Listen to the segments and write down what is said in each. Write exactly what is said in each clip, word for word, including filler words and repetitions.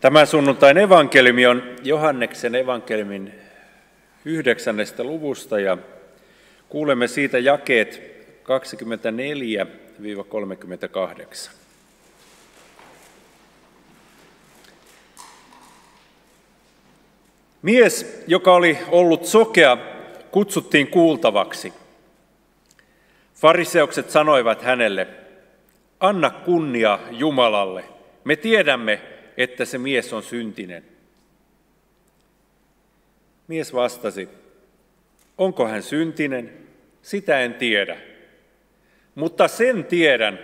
Tämän sunnuntain evankeliumi on Johanneksen evankeliumin yhdeksännestä luvusta ja kuulemme siitä jakeet kaksikymmentäneljä kolmekymmentäkahdeksan. Mies, joka oli ollut sokea, kutsuttiin kuultavaksi. Fariseukset sanoivat hänelle, anna kunnia Jumalalle, me tiedämme, että se mies on syntinen. Mies vastasi, onko hän syntinen, sitä en tiedä. Mutta sen tiedän,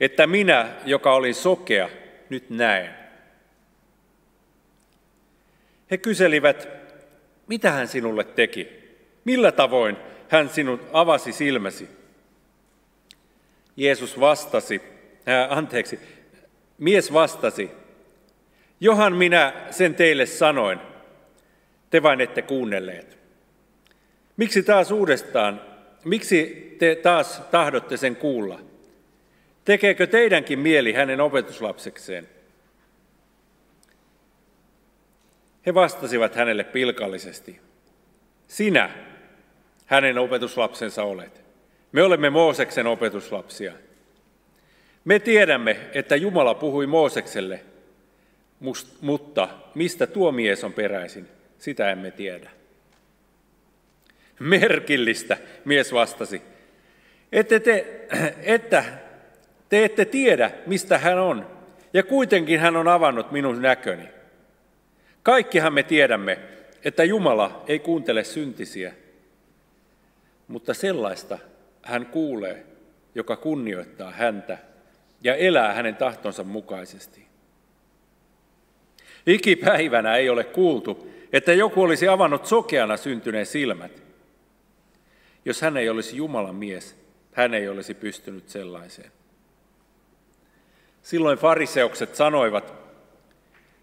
että minä, joka olin sokea, nyt näen. He kyselivät, mitä hän sinulle teki, millä tavoin hän sinut avasi silmäsi. Jeesus vastasi, äh, anteeksi, mies vastasi, johan minä sen teille sanoin, te vain ette kuunnelleet. Miksi taas uudestaan, miksi te taas tahdotte sen kuulla? Tekeekö teidänkin mieli hänen opetuslapsekseen? He vastasivat hänelle pilkallisesti, sinä hänen opetuslapsensa olet. Me olemme Mooseksen opetuslapsia. Me tiedämme, että Jumala puhui Moosekselle, mutta mistä tuo mies on peräisin, sitä emme tiedä. Merkillistä, mies vastasi, että te, että te ette tiedä, mistä hän on, ja kuitenkin hän on avannut minun näköni. Kaikkihan me tiedämme, että Jumala ei kuuntele syntisiä, mutta sellaista hän kuulee, joka kunnioittaa häntä ja elää hänen tahtonsa mukaisesti. Ikipäivänä ei ole kuultu, että joku olisi avannut sokeana syntyneen silmät. Jos hän ei olisi Jumalan mies, hän ei olisi pystynyt sellaiseen. Silloin fariseukset sanoivat,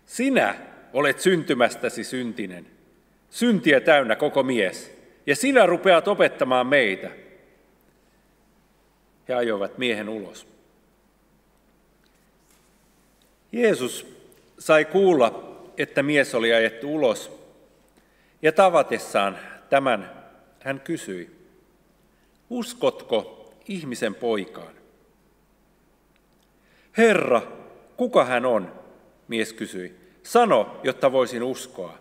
sinä olet syntymästäsi syntinen, syntiä täynnä koko mies, ja sinä rupeat opettamaan meitä. He ajoivat miehen ulos. Jeesus sai kuulla, että mies oli ajettu ulos, ja tavatessaan tämän hän kysyi, uskotko ihmisen poikaan? Herra, kuka hän on? Mies kysyi, sano, jotta voisin uskoa.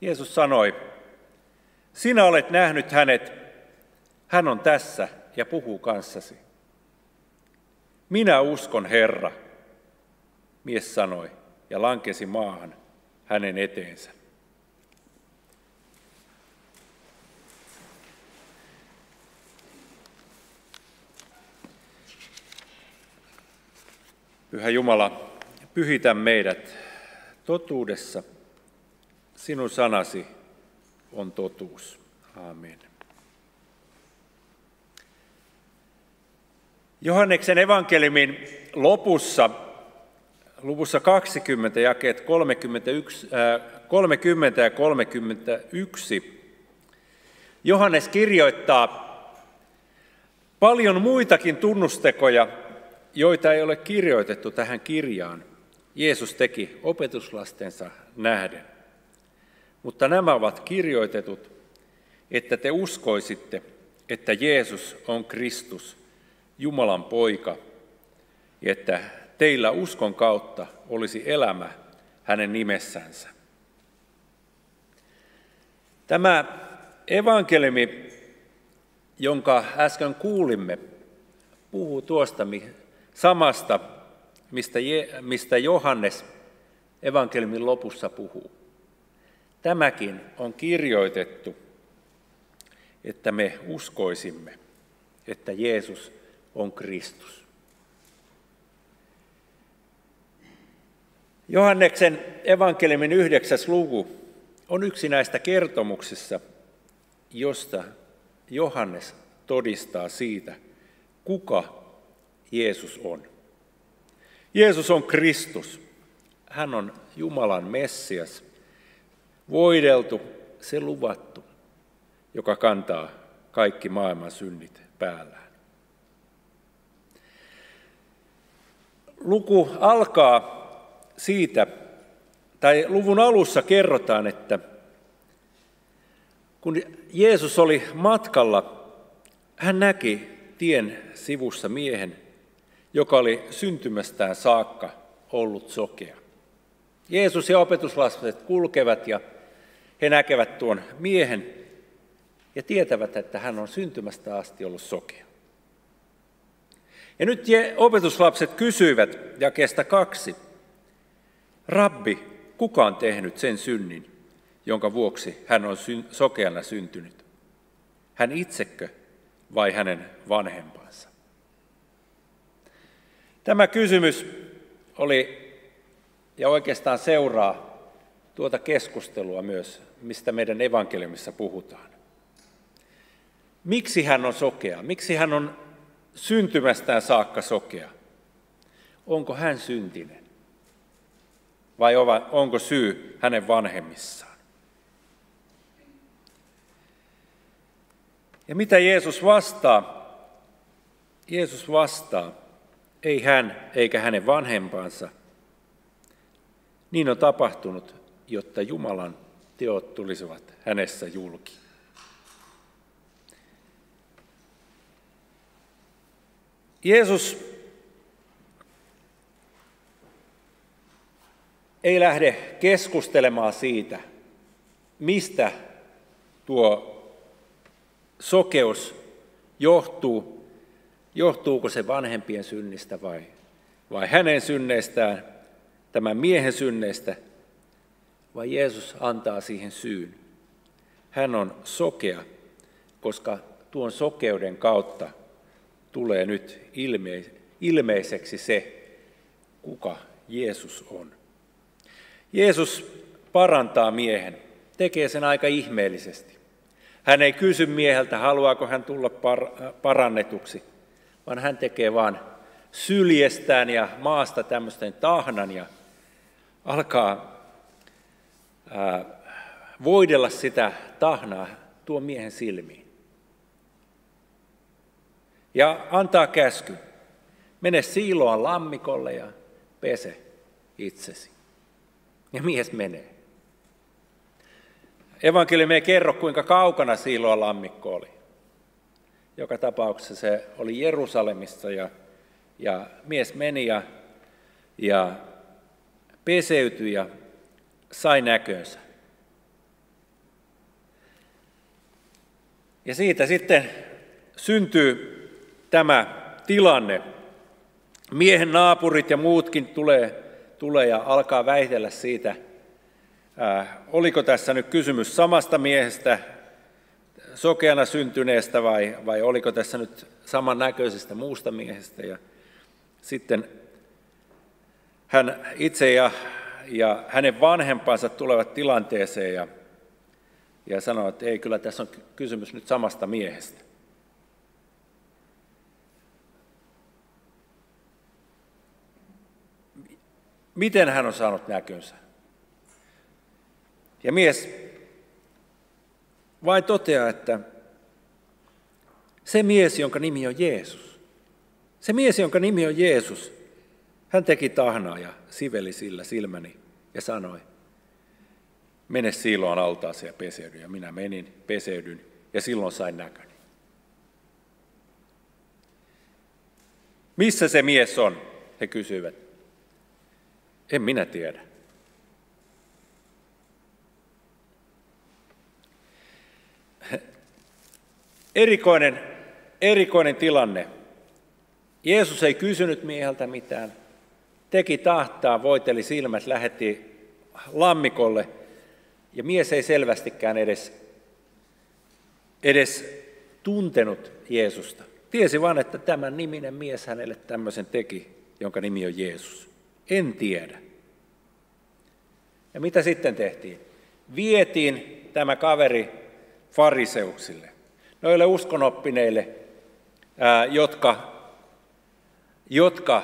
Jeesus sanoi, sinä olet nähnyt hänet, hän on tässä ja puhuu kanssasi. Minä uskon, Herra. Mies sanoi ja lankesi maahan hänen eteensä. Pyhä Jumala, pyhitä meidät totuudessa. Sinun sanasi on totuus. Aamen. Johanneksen evankeliumin lopussa luvussa kaksikymmentä jakeet kolmekymmentä ja kolmekymmentäyksi. Johannes kirjoittaa paljon muitakin tunnustekoja, joita ei ole kirjoitettu tähän kirjaan. Jeesus teki opetuslastensa nähden. Mutta nämä ovat kirjoitetut, että te uskoisitte, että Jeesus on Kristus, Jumalan poika, ja että teillä uskon kautta olisi elämä hänen nimessänsä. Tämä evankeliumi, jonka äsken kuulimme, puhuu tuosta samasta, mistä Johannes evankeliumin lopussa puhuu. Tämäkin on kirjoitettu, että me uskoisimme, että Jeesus on Kristus. Johanneksen evankeliumin yhdeksäs luku on yksi näistä kertomuksista, josta Johannes todistaa siitä, kuka Jeesus on. Jeesus on Kristus. Hän on Jumalan Messias, voideltu, se luvattu, joka kantaa kaikki maailman synnit päällään. luku alkaa siitä, tai luvun alussa kerrotaan, että kun Jeesus oli matkalla, hän näki tien sivussa miehen, joka oli syntymästään saakka ollut sokea. Jeesus ja opetuslapset kulkevat ja he näkevät tuon miehen ja tietävät, että hän on syntymästä asti ollut sokea. Ja nyt opetuslapset kysyivät jakeesta kaksi. Rabbi, kuka on tehnyt sen synnin, jonka vuoksi hän on sokeana syntynyt? Hän itsekö vai hänen vanhempansa? Tämä kysymys oli ja oikeastaan seuraa tuota keskustelua myös, mistä meidän evankeliumissa puhutaan. Miksi hän on sokea? Miksi hän on syntymästään saakka sokea? Onko hän syntinen? Vai onko syy hänen vanhemmissaan? Ja mitä Jeesus vastaa? Jeesus vastaa, ei hän eikä hänen vanhempansa. Niin on tapahtunut, jotta Jumalan teot tulisivat hänessä julki. Jeesus ei lähde keskustelemaan siitä, mistä tuo sokeus johtuu, johtuuko se vanhempien synnistä vai, vai hänen synneistään, tämän miehen synneistä, vai Jeesus antaa siihen syyn. Hän on sokea, koska tuon sokeuden kautta tulee nyt ilmeiseksi se, kuka Jeesus on. Jeesus parantaa miehen, tekee sen aika ihmeellisesti. Hän ei kysy mieheltä, haluaako hän tulla parannetuksi, vaan hän tekee vaan syljestään ja maasta tämmöisten tahnan ja alkaa ää, voidella sitä tahnaa tuon miehen silmiin. Ja antaa käsky, mene Siiloan lammikolle ja pese itsesi. Ja mies menee. Evankeliumi ei kerro, kuinka kaukana Siiloan lammikko oli. Joka tapauksessa se oli Jerusalemissa ja, ja mies meni ja, ja peseytyi ja sai näkönsä. Ja siitä sitten syntyy tämä tilanne. Miehen naapurit ja muutkin tulee, tulee ja alkaa väitellä siitä, ää, oliko tässä nyt kysymys samasta miehestä, sokeana syntyneestä, vai, vai oliko tässä nyt samannäköisestä muusta miehestä. Ja sitten hän itse ja, ja hänen vanhempansa tulevat tilanteeseen ja, ja sanovat, että ei, kyllä tässä on kysymys nyt samasta miehestä. Miten hän on saanut näkönsä? Ja mies vain toteaa, että se mies, jonka nimi on Jeesus, se mies, jonka nimi on Jeesus, hän teki tahnaa ja siveli sillä silmäni ja sanoi, mene Siiloan altaaseen ja peseydy. Ja minä menin, peseydyn ja silloin sain näköni. Missä se mies on? He kysyivät. En minä tiedä. Erikoinen, erikoinen tilanne. Jeesus ei kysynyt mieheltä mitään. Teki tahtaa, voiteli silmät, lähetti lammikolle. Ja mies ei selvästikään edes, edes tuntenut Jeesusta. Tiesi vain, että tämän niminen mies hänelle tämmöisen teki, jonka nimi on Jeesus. En tiedä. Ja mitä sitten tehtiin? Vietiin tämä kaveri fariseuksille, noille uskonoppineille, ää, jotka, jotka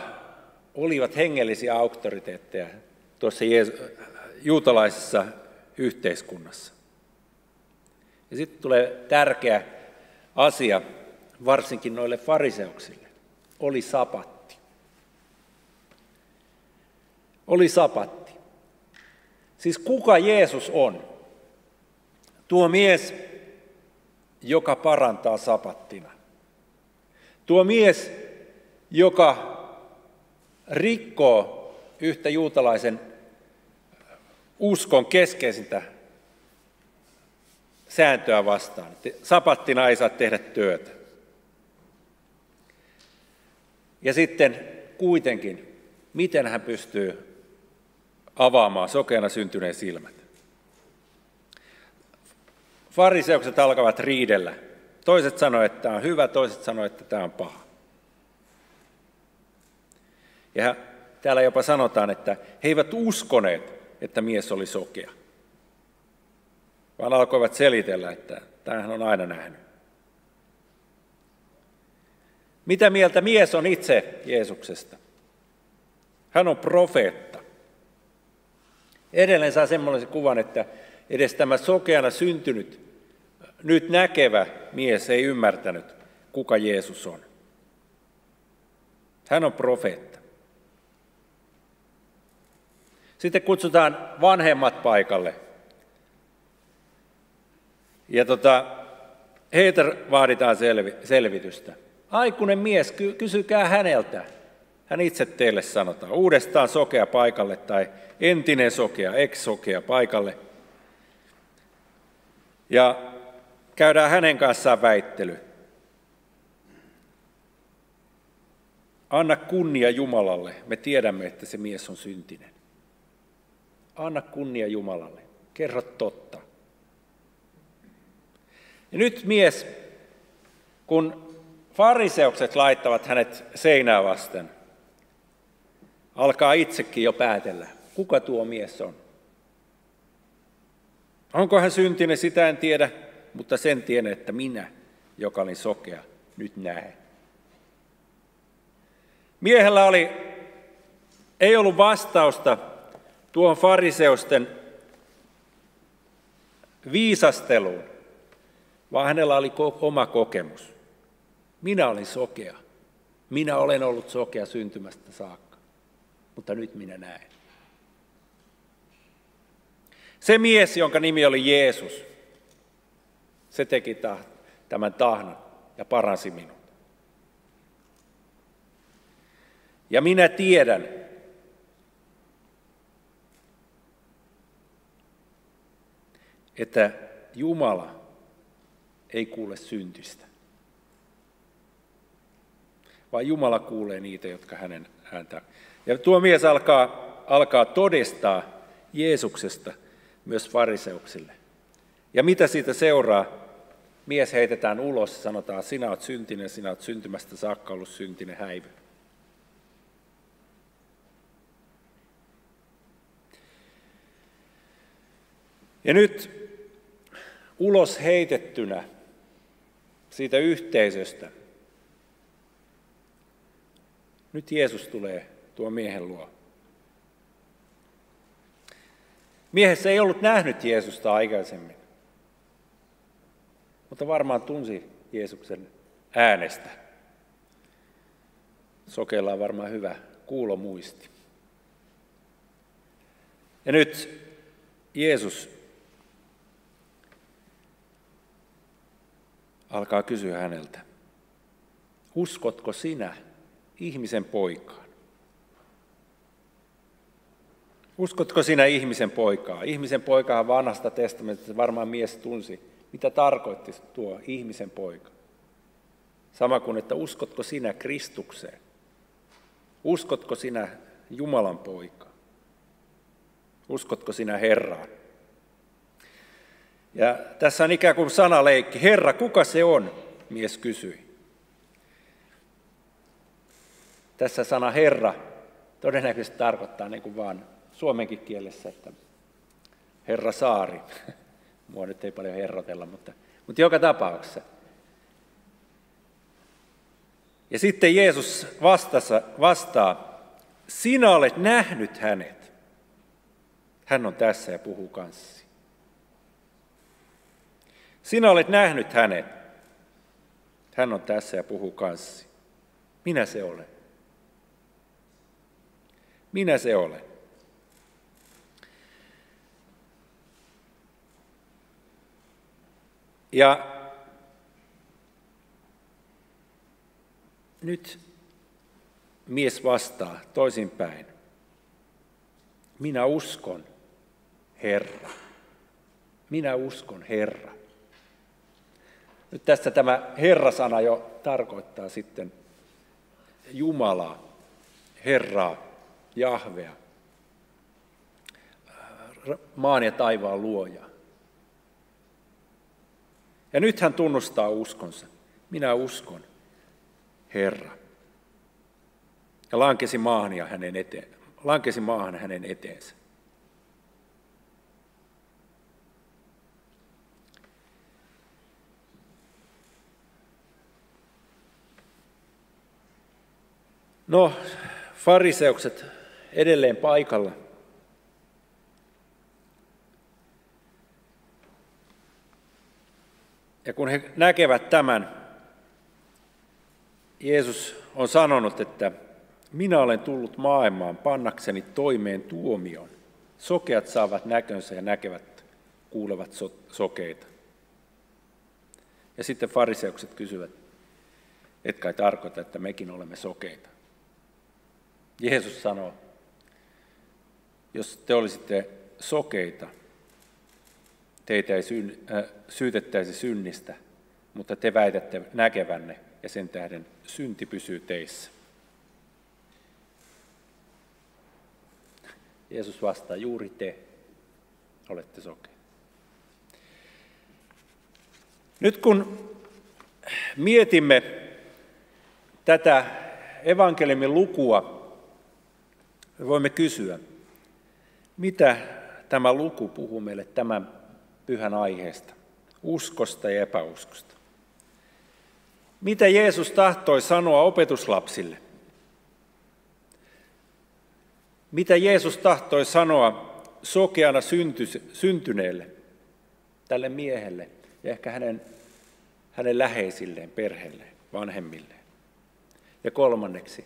olivat hengellisiä auktoriteetteja tuossa Jees- juutalaisessa yhteiskunnassa. Ja sitten tulee tärkeä asia, varsinkin noille fariseuksille, oli sapatti. oli sapatti. Siis kuka Jeesus on? Tuo mies, joka parantaa sapattina. Tuo mies, joka rikkoo yhtä juutalaisen uskon keskeisintä sääntöä vastaan. Sapattina ei saa tehdä työtä. Ja sitten kuitenkin, miten hän pystyy avaamaan sokeana syntyneen silmät. Fariseukset alkavat riidellä. Toiset sanoivat, että tämä on hyvä, toiset sanoivat, että tämä on paha. Ja täällä jopa sanotaan, että he eivät uskoneet, että mies oli sokea, vaan alkoivat selitellä, että tämähän on aina nähnyt. Mitä mieltä mies on itse Jeesuksesta? Hän on profeetta. Edelleen saa semmoisen kuvan, että edes tämä sokeana syntynyt, nyt näkevä mies ei ymmärtänyt, kuka Jeesus on. Hän on profeetta. Sitten kutsutaan vanhemmat paikalle. Ja tota, heitä vaaditaan selvitystä. Aikuinen mies, kysykää häneltä. Hän itse teille sanotaan. Uudestaan sokea paikalle tai entinen sokea, ex-sokea paikalle. Ja käydään hänen kanssaan väittely. Anna kunnia Jumalalle. Me tiedämme, että se mies on syntinen. Anna kunnia Jumalalle. Kerro totta. Ja nyt mies, kun fariseukset laittavat hänet seinää vasten, alkaa itsekin jo päätellä, kuka tuo mies on. Onko hän syntinen, sitä en tiedä, mutta sen tiedän, että minä, joka olin sokea, nyt näen. Miehellä oli, ei ollut vastausta tuohon fariseusten viisasteluun, vaan hänellä oli oma kokemus. Minä olin sokea. Minä olen ollut sokea syntymästä saakka, mutta nyt minä näen. Se mies, jonka nimi oli Jeesus, se teki tämän tahnan ja paransi minut. Ja minä tiedän, että Jumala ei kuule syntistä, vaan Jumala kuulee niitä, jotka hänen häntä. Ja tuo mies alkaa, alkaa todistaa Jeesuksesta myös fariseuksille. Ja mitä siitä seuraa? Mies heitetään ulos, sanotaan, sinä olet syntinen, sinä olet syntymästä saakka ollut syntinen häivy. Ja nyt ulos heitettynä siitä yhteisöstä, nyt Jeesus tulee tuon miehen luo. Miehessä ei ollut nähnyt Jeesusta aikaisemmin, mutta varmaan tunsi Jeesuksen äänestä. Sokeilla on varmaan hyvä kuulomuisti. Ja nyt Jeesus alkaa kysyä häneltä, uskotko sinä ihmisen poikaan? Uskotko sinä ihmisen poikaa? Ihmisen poikaa vanhasta testamentista varmaan mies tunsi. Mitä tarkoitti tuo ihmisen poika? Sama kuin, että uskotko sinä Kristukseen? Uskotko sinä Jumalan poikaan? Uskotko sinä Herraan? Ja tässä on ikään kuin sanaleikki. Herra, kuka se on? Mies kysyi. Tässä sana Herra todennäköisesti tarkoittaa niin kuin vaan suomenkin kielessä, että Herra Saari. Mua nyt ei paljon herrotella, mutta, mutta joka tapauksessa. Ja sitten Jeesus vastassa, vastaa, sinä olet nähnyt hänet. Hän on tässä ja puhuu kanssasi. Sinä olet nähnyt hänet. Hän on tässä ja puhuu kanssasi. Minä se olen. Minä se olen. Ja nyt mies vastaa toisinpäin. Minä uskon, Herra. Minä uskon, Herra. Nyt tästä tämä Herra-sana jo tarkoittaa sitten Jumalaa, Herraa, Jahvea, maan ja taivaan luojaa. Ja nyt hän tunnustaa uskonsa. Minä uskon, Herra. Ja lankesi maahan ja hänen eteen. Lankesi maahan hänen eteensä. No, fariseukset edelleen paikalla. Ja kun he näkevät tämän, Jeesus on sanonut, että minä olen tullut maailmaan pannakseni toimeen tuomion. Sokeat saavat näkönsä ja näkevät, kuulevat so- sokeita. Ja sitten fariseukset kysyvät, et kai tarkoita, että mekin olemme sokeita. Jeesus sanoo, jos te olisitte sokeita, teitä ei syyn, äh, syytettäisi synnistä, mutta te väitätte näkevänne ja sen tähden synti pysyy teissä. Jeesus vastaa, juuri te olette sokeita. Nyt kun mietimme tätä evankeliumin lukua, me voimme kysyä, mitä tämä luku puhuu meille tämän pyhän aiheesta, uskosta ja epäuskosta. Mitä Jeesus tahtoi sanoa opetuslapsille? Mitä Jeesus tahtoi sanoa sokeana syntyneelle, tälle miehelle ja ehkä hänen, hänen läheisilleen, perheelleen, vanhemmilleen? Ja kolmanneksi,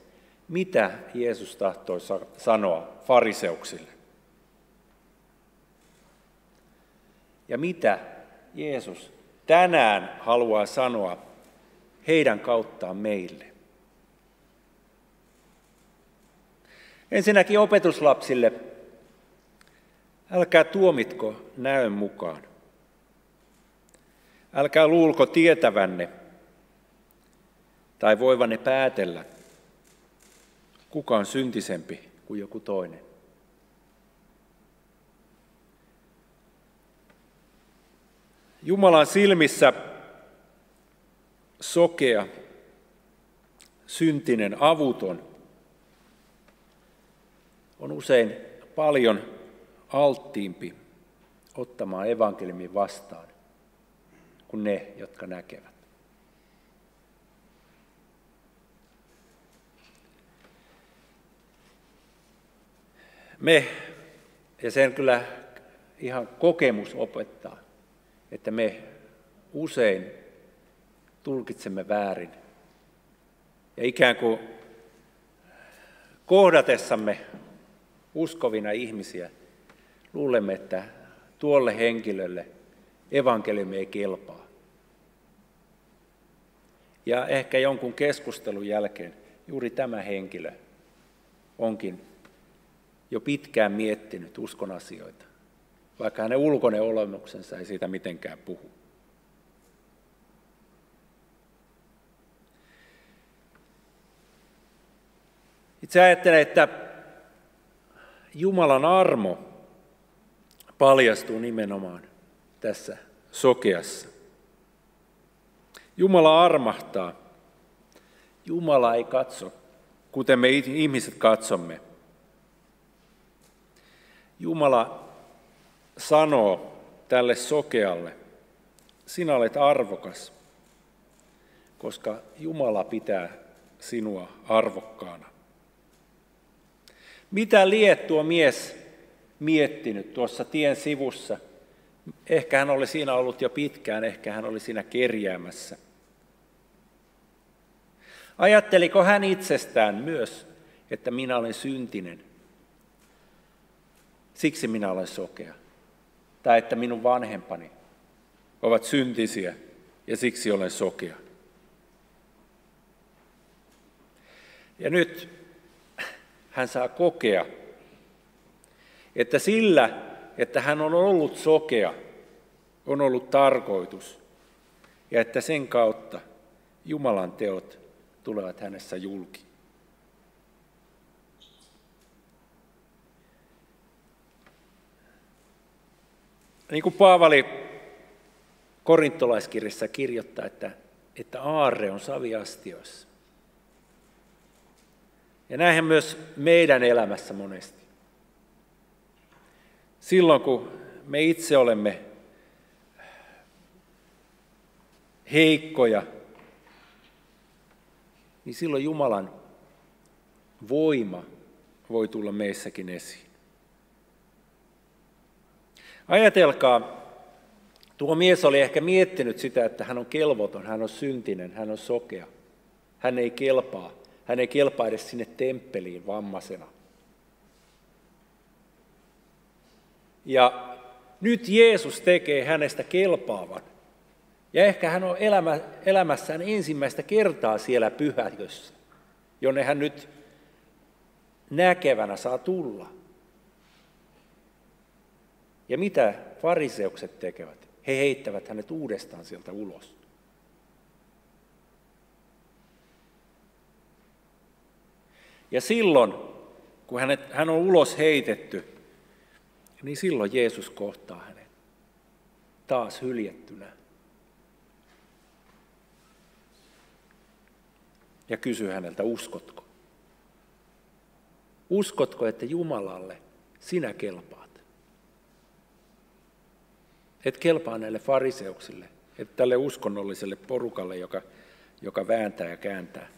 mitä Jeesus tahtoi sanoa fariseuksille? Ja mitä Jeesus tänään haluaa sanoa heidän kauttaan meille? Ensinnäkin opetuslapsille, älkää tuomitko näön mukaan. Älkää luulko tietävänne tai voivanne päätellä, kuka on syntisempi kuin joku toinen. Jumalan silmissä sokea, syntinen, avuton on usein paljon alttiimpi ottamaan evankeliumin vastaan kuin ne, jotka näkevät. Me, ja sen kyllä ihan kokemus opettaa, että me usein tulkitsemme väärin ja ikään kuin kohdatessamme uskovina ihmisiä luulemme, että tuolle henkilölle evankeliumi ei kelpaa. Ja ehkä jonkun keskustelun jälkeen juuri tämä henkilö onkin jo pitkään miettinyt uskon asioita, vaikka hänen ulkoinen olemuksensa ei siitä mitenkään puhu. Itse ajattelen, että Jumalan armo paljastuu nimenomaan tässä sokeassa. Jumala armahtaa. Jumala ei katso, kuten me ihmiset katsomme. Jumala sanoo tälle sokealle, sinä olet arvokas, koska Jumala pitää sinua arvokkaana. Mitä lie tuo mies miettinyt tuossa tien sivussa? Ehkä hän oli siinä ollut jo pitkään, ehkä hän oli siinä kerjäämässä. Ajatteliko hän itsestään myös, että minä olen syntinen? Siksi minä olen sokea. Tai että minun vanhempani ovat syntisiä ja siksi olen sokea. Ja nyt hän saa kokea, että sillä, että hän on ollut sokea, on ollut tarkoitus ja että sen kautta Jumalan teot tulevat hänessä julki. Niin kuin Paavali korintolaiskirjassa kirjoittaa, että, että aarre on saviastioissa. Ja näinhän myös meidän elämässä monesti. Silloin kun me itse olemme heikkoja, niin silloin Jumalan voima voi tulla meissäkin esiin. Ajatelkaa, tuo mies oli ehkä miettinyt sitä, että hän on kelvoton, hän on syntinen, hän on sokea. Hän ei kelpaa, hän ei kelpaa edes sinne temppeliin vammaisena. Ja nyt Jeesus tekee hänestä kelpaavan. Ja ehkä hän on elämä, elämässään ensimmäistä kertaa siellä pyhäkössä, jonne hän nyt näkevänä saa tulla. Ja mitä fariseukset tekevät? He heittävät hänet uudestaan sieltä ulos. Ja silloin, kun hänet, hän on ulos heitetty, niin silloin Jeesus kohtaa hänet taas hyljettynä. Ja kysyy häneltä, uskotko? Uskotko, että Jumalalle sinä kelpaat? Et kelpaa näille fariseuksille, et tälle uskonnolliselle porukalle, joka, joka vääntää ja kääntää,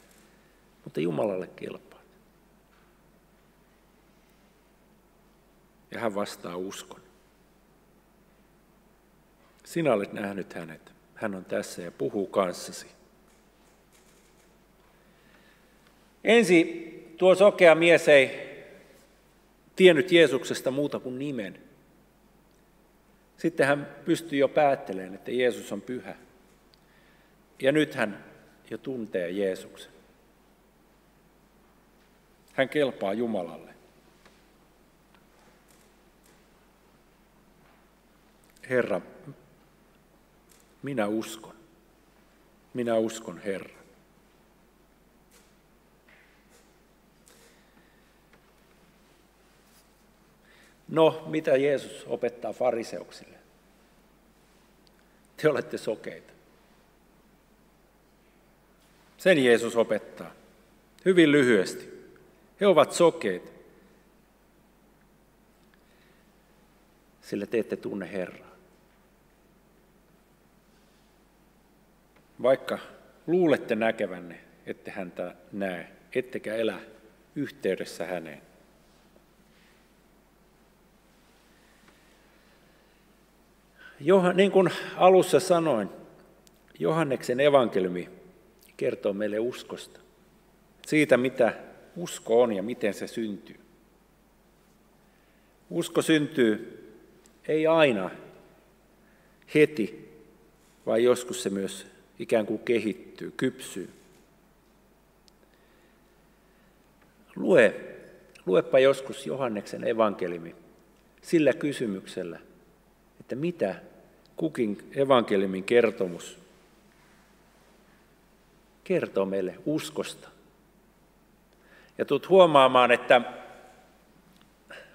mutta Jumalalle kelpaa. Ja hän vastaa, uskon. Sinä olet nähnyt hänet, hän on tässä ja puhuu kanssasi. Ensin tuo sokea mies ei tiennyt Jeesuksesta muuta kuin nimen. Sitten hän pystyy jo päättelemään, että Jeesus on pyhä. Ja nyt hän jo tuntee Jeesuksen. Hän kelpaa Jumalalle. Herra, minä uskon. Minä uskon, Herra. No, mitä Jeesus opettaa fariseuksille? Te olette sokeita. Sen Jeesus opettaa. Hyvin lyhyesti. He ovat sokeita. Sillä te ette tunne Herraa. Vaikka luulette näkevänne, ette häntä näe, ettekä elä yhteydessä häneen. Johan, niin kuin alussa sanoin, Johanneksen evankeliumi kertoo meille uskosta, siitä mitä usko on ja miten se syntyy. Usko syntyy ei aina heti, vaan joskus se myös ikään kuin kehittyy, kypsyy. Lue, luepa joskus Johanneksen evankeliumi sillä kysymyksellä, että mitä kukin evankeliumin kertomus kertoo meille uskosta. Ja tulet huomaamaan, että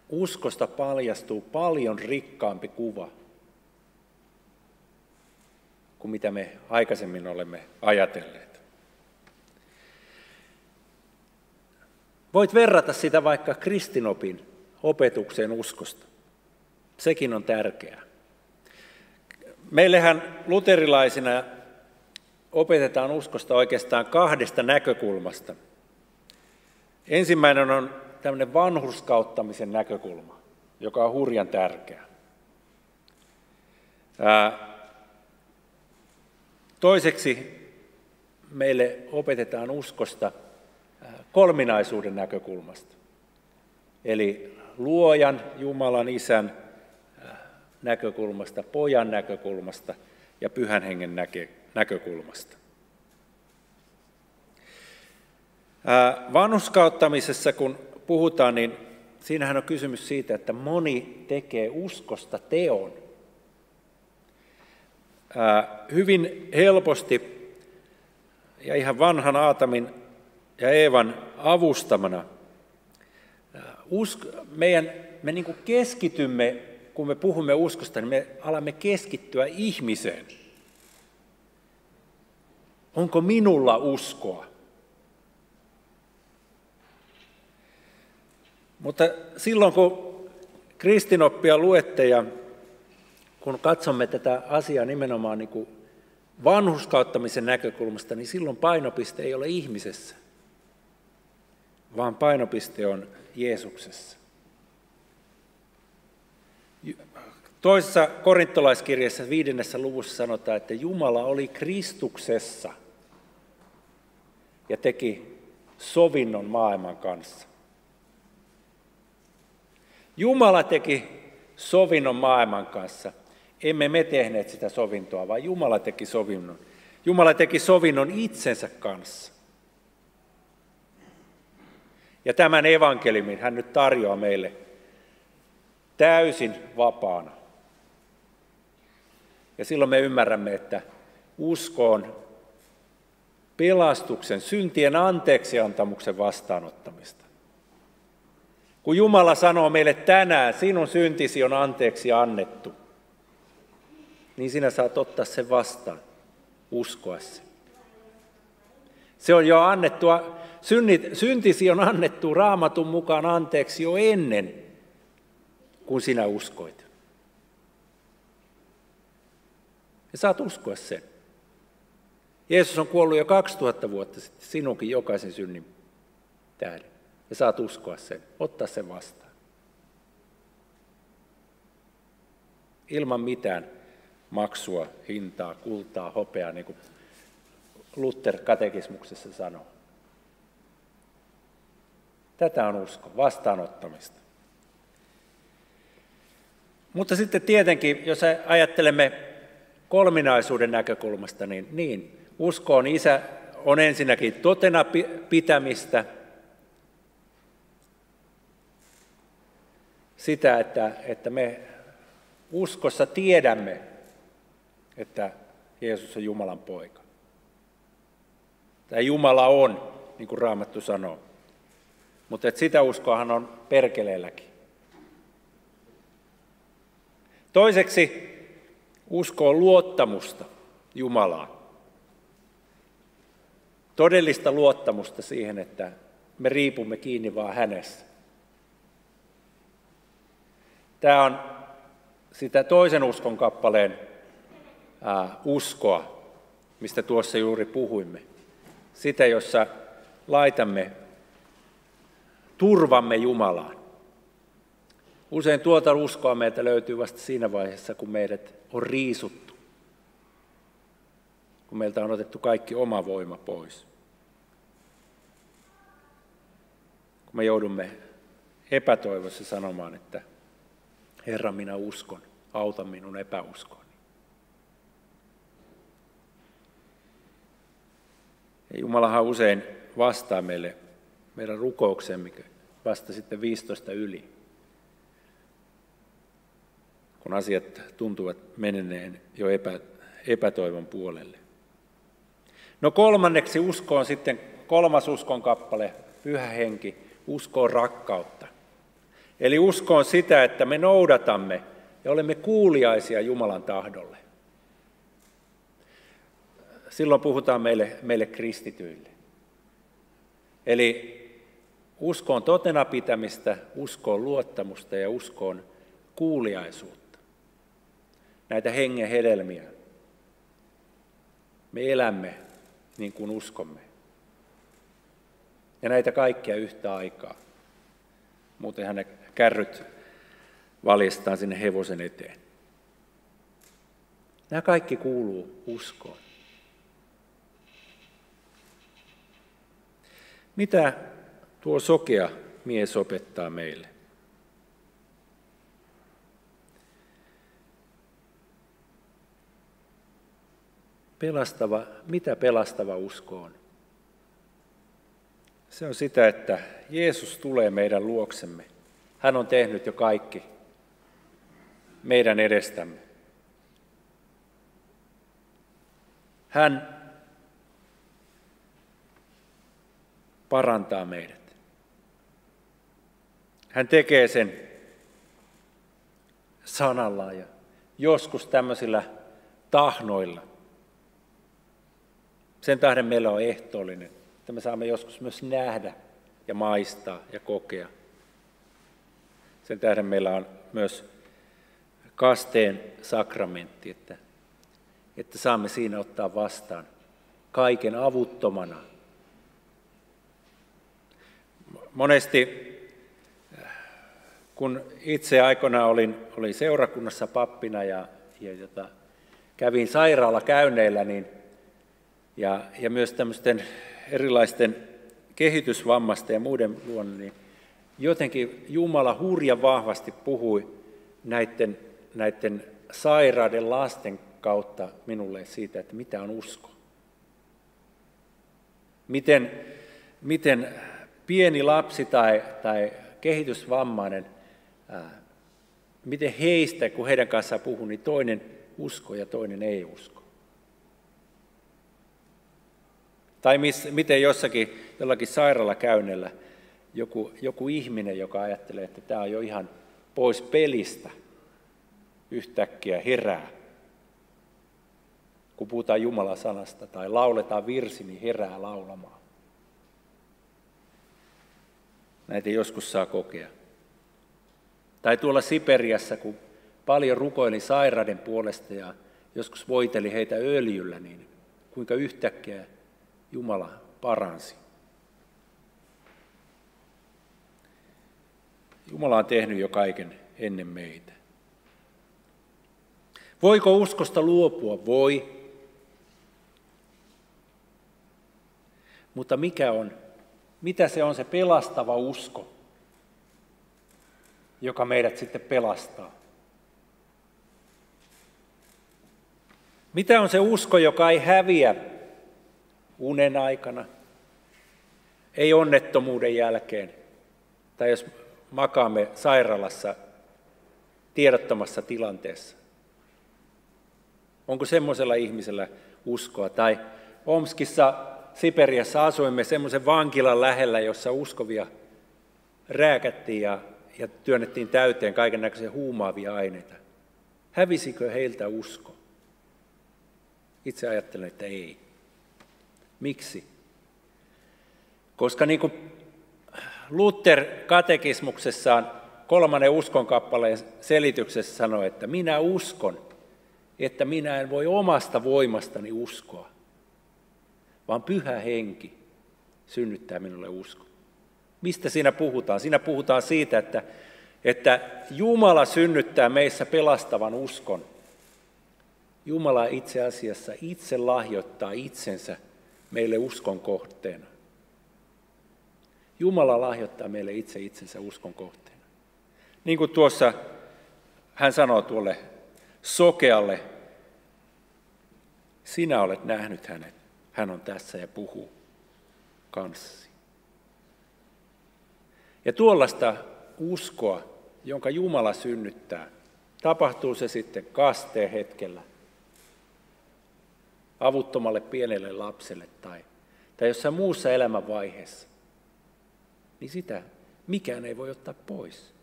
uskosta paljastuu paljon rikkaampi kuva kuin mitä me aikaisemmin olemme ajatelleet. Voit verrata sitä vaikka kristinopin opetukseen uskosta. Sekin on tärkeää. Meillähän luterilaisina opetetaan uskosta oikeastaan kahdesta näkökulmasta. Ensimmäinen on tämmöinen vanhurskauttamisen näkökulma, joka on hurjan tärkeä. Toiseksi meille opetetaan uskosta kolminaisuuden näkökulmasta, eli luojan, Jumalan, Isän näkökulmasta, pojan näkökulmasta ja Pyhän Hengen näkökulmasta. Vanhurskauttamisessa, kun puhutaan, niin siinähän on kysymys siitä, että moni tekee uskosta teon. Hyvin helposti ja ihan vanhan Aatamin ja Eevan avustamana meidän, me niin kuin keskitymme, kun me puhumme uskosta, niin me alamme keskittyä ihmiseen. Onko minulla uskoa? Mutta silloin, kun kristinoppia luette ja kun katsomme tätä asiaa nimenomaan niin kuin vanhurskauttamisen näkökulmasta, niin silloin painopiste ei ole ihmisessä, vaan painopiste on Jeesuksessa. Toisessa korintolaiskirjassa viidennessä luvussa sanotaan, että Jumala oli Kristuksessa ja teki sovinnon maailman kanssa. Jumala teki sovinnon maailman kanssa. Emme me tehneet sitä sovintoa, vaan Jumala teki sovinnon. Jumala teki sovinnon itsensä kanssa. Ja tämän evankeliumin hän nyt tarjoaa meille täysin vapaana. Ja silloin me ymmärrämme, että usko on pelastuksen, syntien anteeksiantamuksen vastaanottamista. Kun Jumala sanoo meille tänään, sinun syntisi on anteeksi annettu, niin sinä saat ottaa sen vastaan, uskoa se. Se on jo annettua, syntisi on annettu Raamatun mukaan anteeksi jo ennen kuin sinä uskoit. Ja saat uskoa sen. Jeesus on kuollut jo kaksituhatta vuotta sitten sinunkin jokaisen synnin tähden. Ja saat uskoa sen, ottaa sen vastaan. Ilman mitään maksua, hintaa, kultaa, hopeaa, niin kuin Luther katekismuksessa sanoo. Tätä on usko, vastaanottamista. Mutta sitten tietenkin, jos ajattelemme kolminaisuuden näkökulmasta, niin, niin usko on isä, on ensinnäkin totena pitämistä, sitä, että, että me uskossa tiedämme, että Jeesus on Jumalan poika. Tai Jumala on, niin kuin Raamattu sanoo. Mutta että sitä uskoahan on perkeleelläkin. Toiseksi usko on luottamusta Jumalaan. Todellista luottamusta siihen, että me riipumme kiinni vaan hänessä. Tämä on sitä toisen uskon kappaleen ää, uskoa, mistä tuossa juuri puhuimme. Sitä, jossa laitamme turvamme Jumalaan. Usein tuota uskoa meiltä löytyy vasta siinä vaiheessa, kun meidät on riisuttu. Kun meiltä on otettu kaikki oma voima pois. Kun me joudumme epätoivossa sanomaan, että Herra, minä uskon, auta minun epäuskoni. Ja Jumalahan usein vastaa meille, meidän rukouksemme, vasta sitten viisitoista yli, kun asiat tuntuvat meneneen jo epä, epätoivon puolelle. No kolmanneksi usko on sitten, kolmas uskon kappale, Pyhä Henki, usko on rakkautta. Eli usko on sitä, että me noudatamme ja olemme kuuliaisia Jumalan tahdolle. Silloin puhutaan meille, meille kristityille. Eli usko on totena pitämistä, usko on luottamusta ja usko on kuuliaisuutta. Näitä hengen hedelmiä. Me elämme niin kuin uskomme. Ja näitä kaikkia yhtä aikaa. Muutenhan ne kärryt valjastaan sinne hevosen eteen. Nämä kaikki kuuluu uskoon. Mitä tuo sokea mies opettaa meille? pelastava, mitä pelastava usko on? Se on sitä, että Jeesus tulee meidän luoksemme. Hän on tehnyt jo kaikki meidän edestämme. Hän parantaa meidät. Hän tekee sen sanallaan ja joskus tämmöisillä tahnoilla. Sen tähden meillä on ehtoollinen, että me saamme joskus myös nähdä ja maistaa ja kokea. Sen tähden meillä on myös kasteen sakramentti, että, että saamme siinä ottaa vastaan kaiken avuttomana. Monesti, kun itse aikoinaan olin, olin seurakunnassa pappina ja, ja jota, kävin sairaalakäynneillä niin, ja, ja myös tämmöisten erilaisten kehitysvammaisten ja muiden luonne, niin jotenkin Jumala hurjan vahvasti puhui näiden, näiden sairaiden lasten kautta minulle siitä, että mitä on usko. Miten, miten pieni lapsi tai, tai kehitysvammainen, ää, miten heistä, kun heidän kanssaan puhuu, niin toinen usko ja toinen ei usko. Tai miss, miten jossakin, jollakin sairaalakäynnellä joku, joku ihminen, joka ajattelee, että tämä on jo ihan pois pelistä, yhtäkkiä herää. Kun puhutaan Jumalan sanasta tai lauletaan virsi, niin herää laulamaan. Näitä joskus saa kokea. Tai tuolla Siperiassa, kun paljon rukoili sairaiden puolesta ja joskus voiteli heitä öljyllä, niin kuinka yhtäkkiä Jumala paransi. Jumala on tehnyt jo kaiken ennen meitä. Voiko uskosta luopua? Voi. Mutta mikä on? Mitä se on se pelastava usko, joka meidät sitten pelastaa? Mitä on se usko, joka ei häviä unen aikana, ei onnettomuuden jälkeen, tai jos makaamme sairaalassa tiedottomassa tilanteessa? Onko semmoisella ihmisellä uskoa? Tai Omskissa Siperiassa asuimme semmoisen vankilan lähellä, jossa uskovia rääkättiin ja, ja työnnettiin täyteen kaikennäköisiä huumaavia aineita. Hävisikö heiltä usko? Itse ajattelen, että ei. Miksi? Koska niin kuin Luther katekismuksessaan kolmannen uskon kappaleen selityksessä sanoi, että minä uskon, että minä en voi omasta voimastani uskoa, vaan Pyhä Henki synnyttää minulle uskon. Mistä siinä puhutaan? Siinä puhutaan siitä, että, että Jumala synnyttää meissä pelastavan uskon. Jumala itse asiassa itse lahjoittaa itsensä meille uskon kohteena. Jumala lahjoittaa meille itse itsensä uskon kohteena. Niin kuin tuossa hän sanoo tuolle sokealle, sinä olet nähnyt hänet, hän on tässä ja puhuu kanssasi. Ja tuollaista uskoa, jonka Jumala synnyttää, tapahtuu se sitten kasteen hetkellä avuttomalle pienelle lapselle tai, tai jossain muussa elämänvaiheessa, niin sitä mikään ei voi ottaa pois.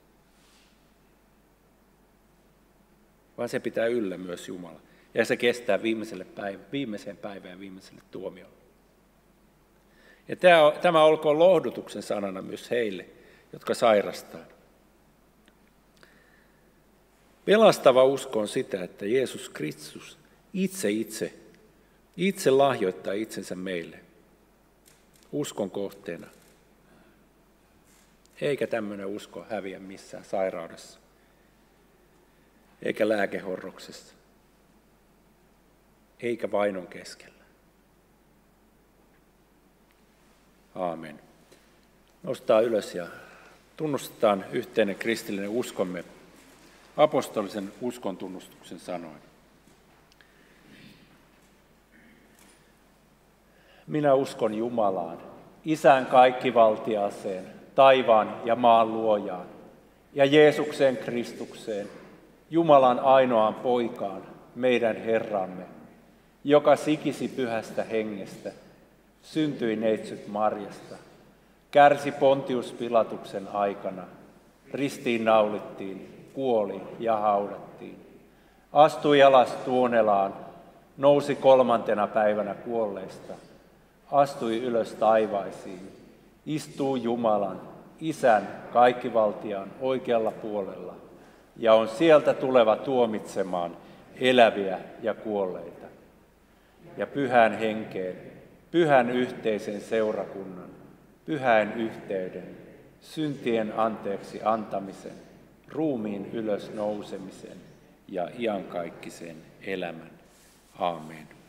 Vaan se pitää yllä myös Jumala. Ja se kestää viimeiselle päivä, viimeiseen päivään ja viimeiselle tuomiolle. Ja tämä, tämä olkoon lohdutuksen sanana myös heille, jotka sairastaa. Pelastava usko on sitä, että Jeesus Kristus itse itse, itse lahjoittaa itsensä meille uskon kohteena. Eikä tämmöinen usko häviä missään sairaudessa, eikä lääkehorroksessa, eikä vainon keskellä. Aamen. Nostaa ylös ja tunnustetaan yhteinen kristillinen uskomme apostolisen uskontunnustuksen sanoin. Minä uskon Jumalaan, Isän kaikkivaltiaaseen, taivaan ja maan luojaan, ja Jeesukseen Kristukseen, Jumalan ainoaan poikaan, meidän Herramme, joka sikisi pyhästä hengestä, syntyi neitsyt Marjasta, kärsi Pontius Pilatuksen aikana, ristiinnaulittiin, kuoli ja haudattiin, astui alas tuonelaan, nousi kolmantena päivänä kuolleista, astui ylös taivaisiin, istuu Jumalan, Isän, kaikkivaltiaan oikealla puolella ja on sieltä tuleva tuomitsemaan eläviä ja kuolleita. Ja pyhän henkeen, pyhän yhteisen seurakunnan, pyhän yhteyden, syntien anteeksi antamisen, ruumiin ylös nousemisen ja iankaikkisen elämän. Aamen.